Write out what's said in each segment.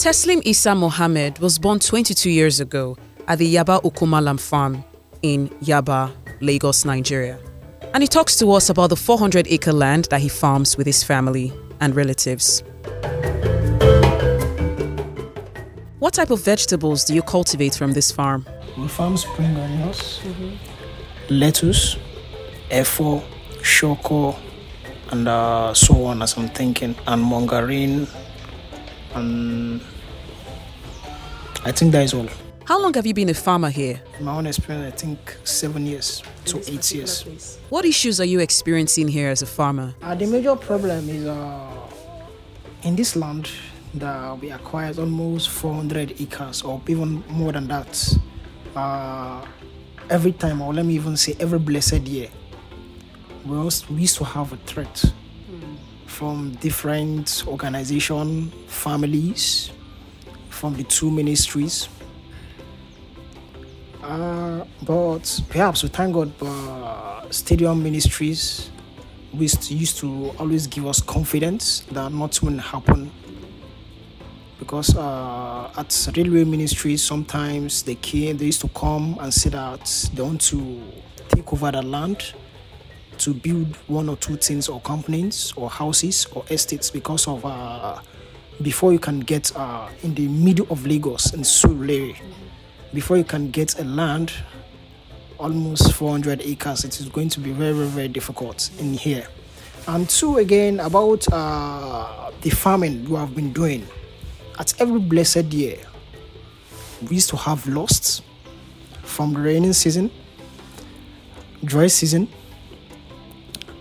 Teslim Isa Mohammed was born 22 years ago at the Yaba Okumalam farm in Yaba, Lagos, Nigeria. And he talks to us about the 400-acre land that he farms with his family and relatives. What type of vegetables do you cultivate from this farm? We farm spring onions, lettuce, efo, shoko, and so on, as I'm thinking, and mandarin, and I think that is all. How long have you been a farmer here? In my own experience, I think 7 years to 8 years. Place. What issues are you experiencing here as a farmer? The major problem is in this land that we acquired almost 400 acres or even more than that. Every time, or let me even say every blessed year, we used to have a threat from different organizations, families, from the two ministries. But perhaps we thank God stadium ministries, which used to always give us confidence that nothing will happen. Because at railway ministries, sometimes they used to come and say that they want to take over the land to build one or two things or companies or houses or estates because of before you can get in the middle of Lagos in Surulere, before you can get a land almost 400 acres, it is going to be very, very, very difficult in here. And two, again, about the farming we have been doing. At every blessed year, we used to have lost from the raining season, dry season,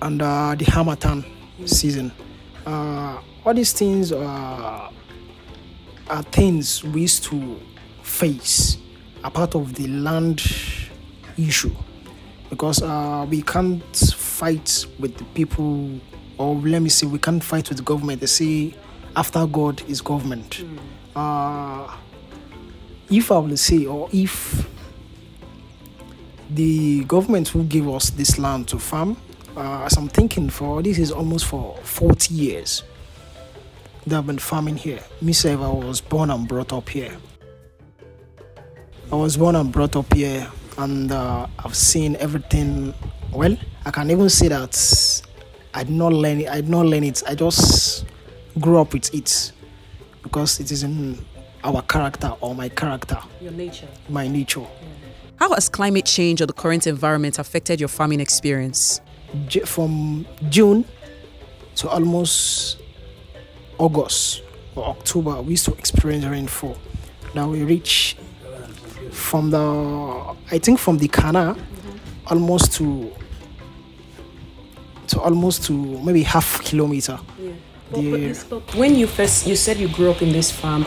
and the Hamatan season. All these things are things we used to face, a part of the land issue, because we can't fight with the people, or let me say, we can't fight with the government. They say, after God is government. If I will say, or if the government will give us this land to farm, as I'm thinking, for this is almost for 40 years that I've been farming here. Myself, I was born and brought up here. And I've seen everything. Well, I can even say that I did not learn it. I just grew up with it because it is in our character or my character. Your nature. My nature. Yeah. How has climate change or the current environment affected your farming experience? From June to almost August or October, we used to experience rainfall. Now we reach from the Kana almost to maybe half kilometer. Yeah. But when you said you grew up in this farm,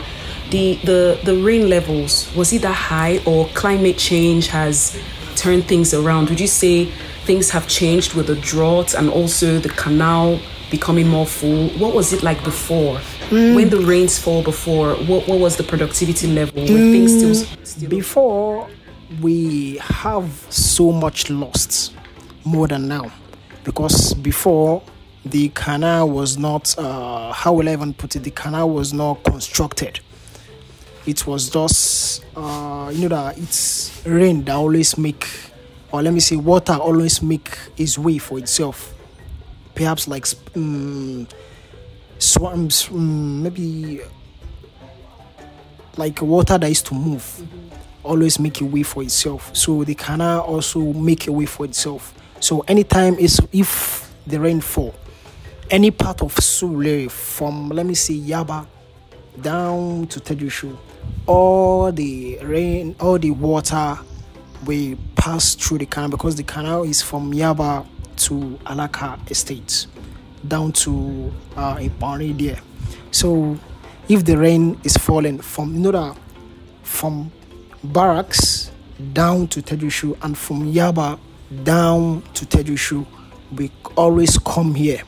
the rain levels, was it that high, or climate change has turned things around? Would you say things have changed with the drought and also the canal becoming more full? What was it like before? When the rains fall before, what was the productivity level? Were things still before, we have so much lost more than now, because before the canal was not how will I even put it? The canal was not constructed. It was just that it's rain that always make, or let me say, water always make its way for itself. Perhaps like swamps, maybe like water that is to move, always make a way for itself. So the canal also make a way for itself. So anytime if the rain fall, any part of Surulere from, let me say, Yaba down to Tejuosho, all the water we pass through the canal, because the canal is from Yaba to Alaka Estate, down to Ipanri there. So if the rain is falling from from barracks down to Tejuosho, and from Yaba down to Tejuosho, we always come here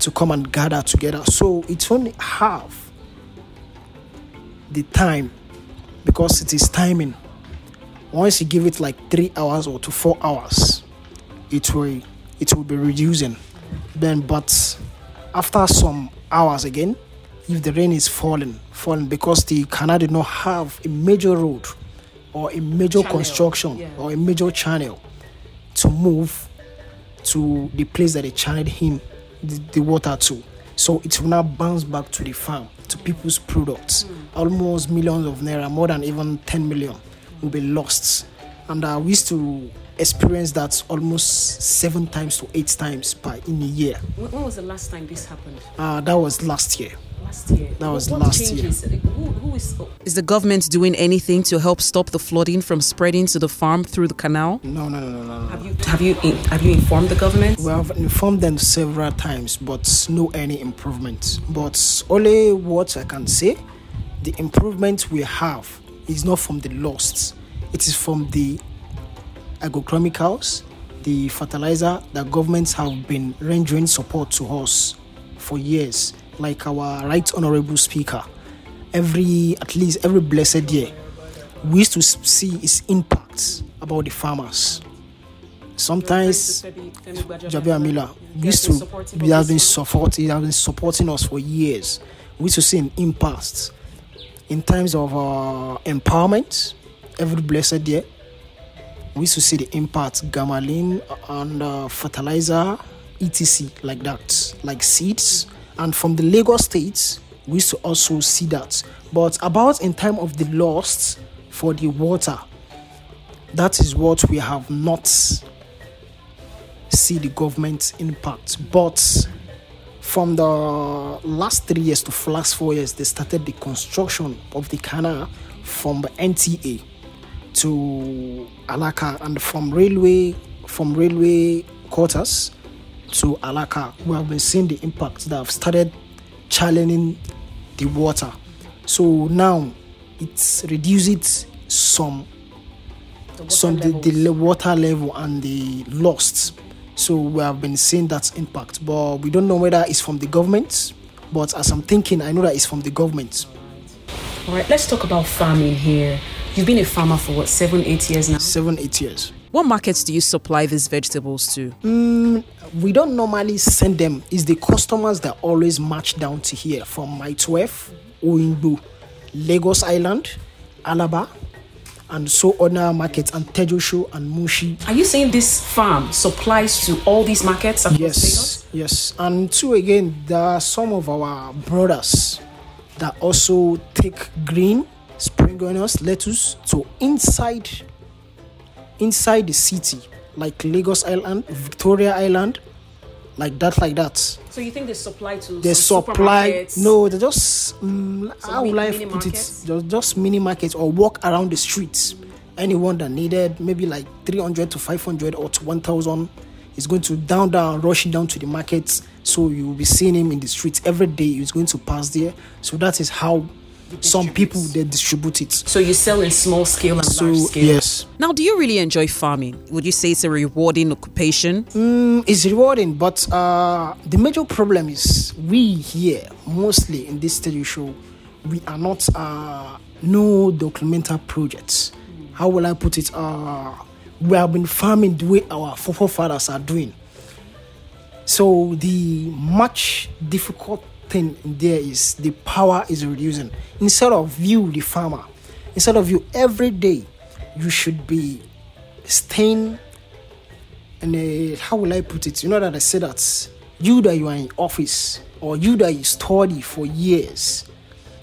to come and gather together. So it's only half the time, because it is timing. Once you give it like 3 hours or to 4 hours, it will be reducing. Then, but after some hours again, if the rain is falling, because the canal did not have a major road or a major construction or a major channel to move to the place that they channeled him the water to. So it will now bounce back to the farm, to people's products. Almost millions of naira, more than even 10 million will be lost. And we used to experience that almost 7 times to 8 times in a year. When was the last time this happened? That was last year. Is the government doing anything to help stop the flooding from spreading to the farm through the canal? No. Have you informed the government? We have informed them several times, but no any improvement. But only what I can say, the improvement we have is not from the lost. It is from the agrochemicals, the fertilizer that governments have been rendering support to us for years. Like our right honorable speaker, at least every blessed year, we used to see its impacts about the farmers. Sometimes Jabi Amila has been supporting us for years. We used to see an impact in terms of empowerment every blessed year. We used to see the impact, gamalin and fertilizer, etc. like that, like seeds. And from the Lagos States, we used to also see that. But about in time of the loss for the water, that is what we have not see the government's impact. But from the last 3 years to last 4 years, they started the construction of the canal from the NTA to Alaka and from railway quarters to Alaka. We have been seeing the impacts that have started challenging the water. So now it's reduces the water level and the loss. So we have been seeing that impact, but we don't know whether it's from the government. But as I'm thinking, I know that it's from the government. All right, let's talk about farming here. You've been a farmer for 7-8 years now? 7-8 years. What markets do you supply these vegetables to? We don't normally send them. It's the customers that always march down to here from Maiduguri, Oyingbo, Lagos Island, Alaba, and so on our markets, and Tejuosho and Mushi. Are you saying this farm supplies to all these markets? Yes. And two, again, there are some of our brothers that also take green, spring onions, lettuce to inside the city, like Lagos Island, Victoria Island, like that. So you think they supply to supermarkets? No, they just just mini markets or walk around the streets. Anyone that needed maybe 300 to 500 or to 1,000 is going to rushing down to the markets. So you will be seeing him in the streets every day. He's going to pass there. So that is how some people, they distribute it. So you sell in small scale and large scale? Yes. Now, do you really enjoy farming? Would you say it's a rewarding occupation? It's rewarding, but the major problem is we here, mostly in this studio show, we are not no documental projects. How will I put it? We have been farming the way our forefathers are doing. So the much difficult thing there is the power is reducing. Instead of you every day, you should be staying in a, how will I put it, you know that I say that you are in office or you that you study for years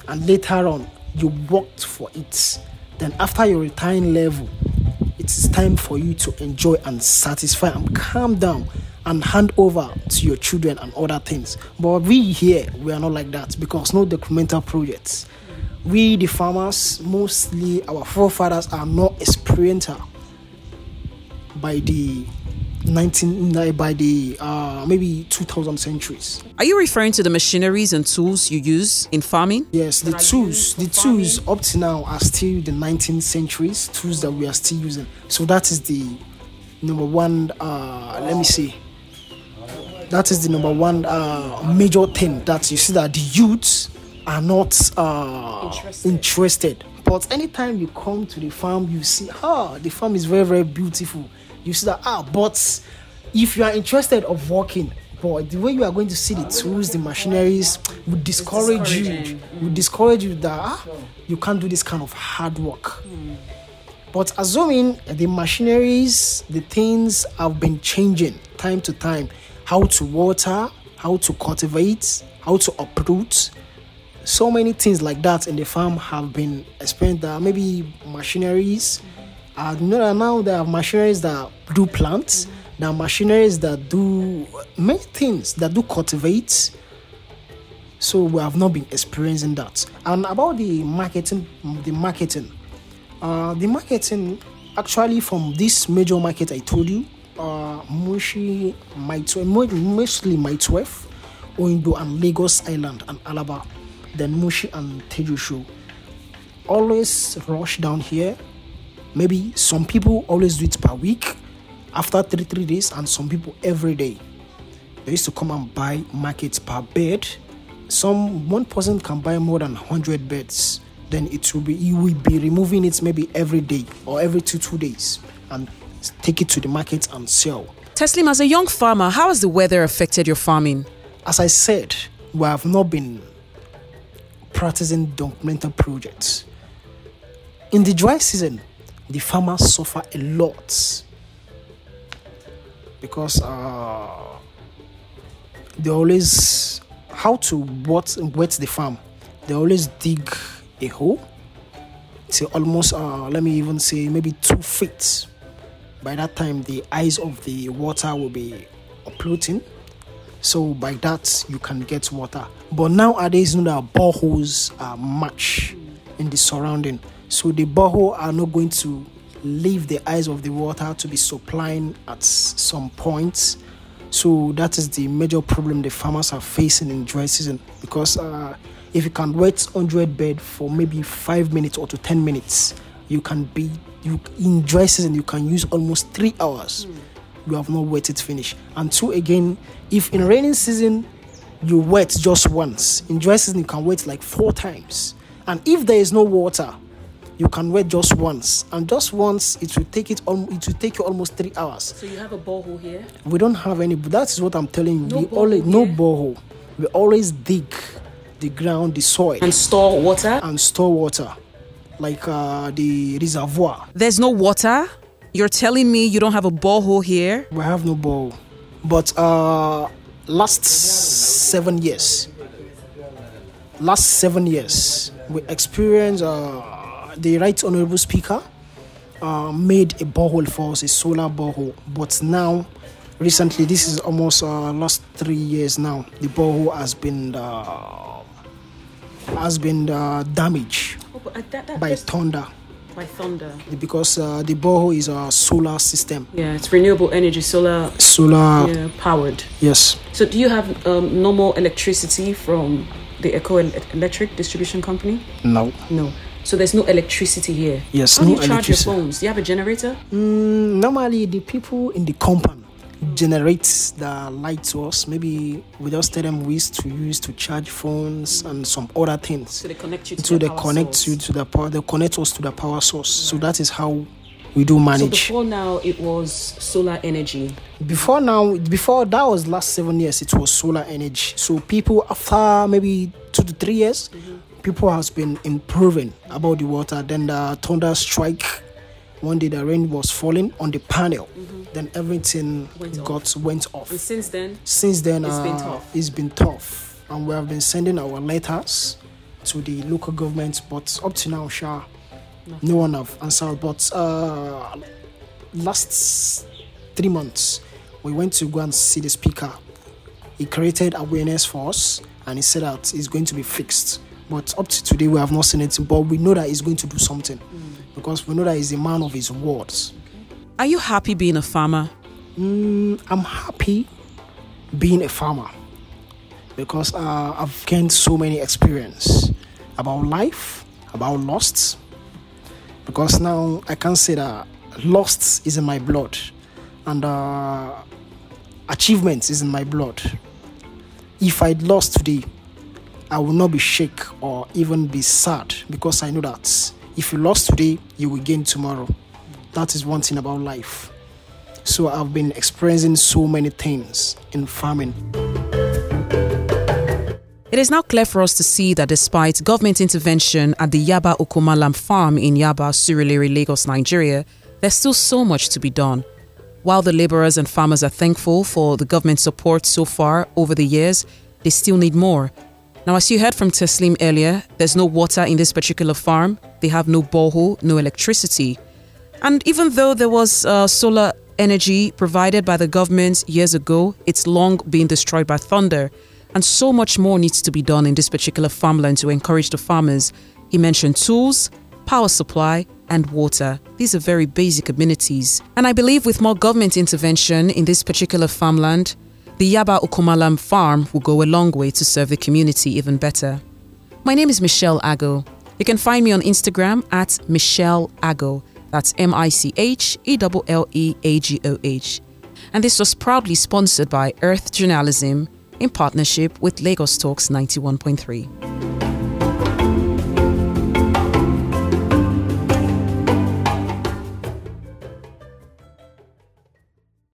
and later on you worked for it, then after your retiring level, it's time for you to enjoy and satisfy and calm down and hand over to your children and other things. But we here, we are not like that because no documental projects. We, the farmers, mostly our forefathers are not experienced by the maybe 2000 centuries. Are you referring to the machineries and tools you use in farming? Yes, the tools up to now are still the 19th century's tools that we are still using. So that is the number one, that is the number one major thing that you see that the youths are not interested. But anytime you come to the farm, you see, the farm is very, very beautiful. You see that, but if you are interested of working, But the way you are going to see the tools, the machineries, would discourage you that you can't do this kind of hard work. Mm. But assuming the machineries, the things have been changing time to time, how to water, how to cultivate, how to uproot, so many things like that in the farm have been explained that maybe machineries, now there are machineries that do plants, there are machineries that do many things, that do cultivate. So we have not been experiencing that. And about the marketing actually from this major market I told you, mostly Maitwef, Oyingbo and Lagos Island and Alaba, then Mushi and Tejuosho, always rush down here. Maybe some people always do it per week, after three days, and some people every day. They used to come and buy markets per bed. One person can buy more than 100 beds. Then you will be removing it maybe every day or every two days and take it to the market and sell. Teslim, as a young farmer, how has the weather affected your farming? As I said, we have not been practicing documental projects. In the dry season, the farmers suffer a lot because they always how to wet the farm. They always dig a hole. It's almost maybe 2 feet. By that time, the eyes of the water will be uprooting. So by that, you can get water. But nowadays, there are boreholes are much in the surrounding. So the borehole are not going to leave the eyes of the water to be supplying at some points. So that is the major problem the farmers are facing in dry season. Because if you can wet 100 bed for maybe 5 minutes or to 10 minutes, in dry season, you can use almost 3 hours. You have not wetted finish. And 2, again, if in raining season, you wet just once. In dry season, you can wet like 4 times. And if there is no water, you can wait just once, and just once it will take you almost 3 hours. So you have a borehole here? We don't have any. But that is what I'm telling you. No borehole. We always dig the ground, the soil, and store water. Like the reservoir. There's no water. You're telling me you don't have a borehole here? We have no borehole, but last 7 years, we experienced. The Right Honourable Speaker made a borehole for us, a solar borehole. But now, recently, this is almost last 3 years now, the borehole has been damaged by thunder. By thunder. Because the borehole is a solar system. Yeah, it's renewable energy, solar powered. Yes. So do you have normal electricity from the Eco Electric distribution company? No. So there's no electricity here? Yes, no electricity. How do you charge your phones? Do you have a generator? Normally, the people in the company generate the light to us. Maybe we just tell them ways to use to charge phones and some other things. So they connect you to They connect us to the power source. Right. So that is how we do manage. So before now, it was solar energy? Before that was last 7 years, it was solar energy. So people, after maybe 2 to 3 years... Mm-hmm. People has been improving about the water. Then the thunder strike. One day the rain was falling on the panel. Mm-hmm. Then everything went off. And since then, it's been tough. And we have been sending our letters to the local government. But up to now, no one have answered. But last 3 months, we went to go and see the speaker. He created awareness for us. And he said that it's going to be fixed. But up to today, we have not seen it. But we know that he's going to do something because we know that he's a man of his words. Okay. Are you happy being a farmer? I'm happy being a farmer because I've gained so many experience about life, about lust. Because now I can say that lust is in my blood and achievements is in my blood. If I lost today, I will not be shaken or even be sad because I know that if you lost today, you will gain tomorrow. That is one thing about life. So I've been experiencing so many things in farming. It is now clear for us to see that despite government intervention at the Yaba Okumalam farm in Yaba, Surulere, Lagos, Nigeria, there's still so much to be done. While the laborers and farmers are thankful for the government support so far over the years, they still need more. Now, as you heard from Teslim earlier, there's no water in this particular farm. They have no borehole, no electricity. And even though there was solar energy provided by the government years ago, it's long been destroyed by thunder. And so much more needs to be done in this particular farmland to encourage the farmers. He mentioned tools, power supply, and water. These are very basic amenities. And I believe with more government intervention in this particular farmland, the Yaba Okumalam farm will go a long way to serve the community even better. My name is Michelle Agoh. You can find me on Instagram at Michelle Agoh. That's MICHELLEAGOH. And this was proudly sponsored by Earth Journalism in partnership with Lagos Talks 91.3.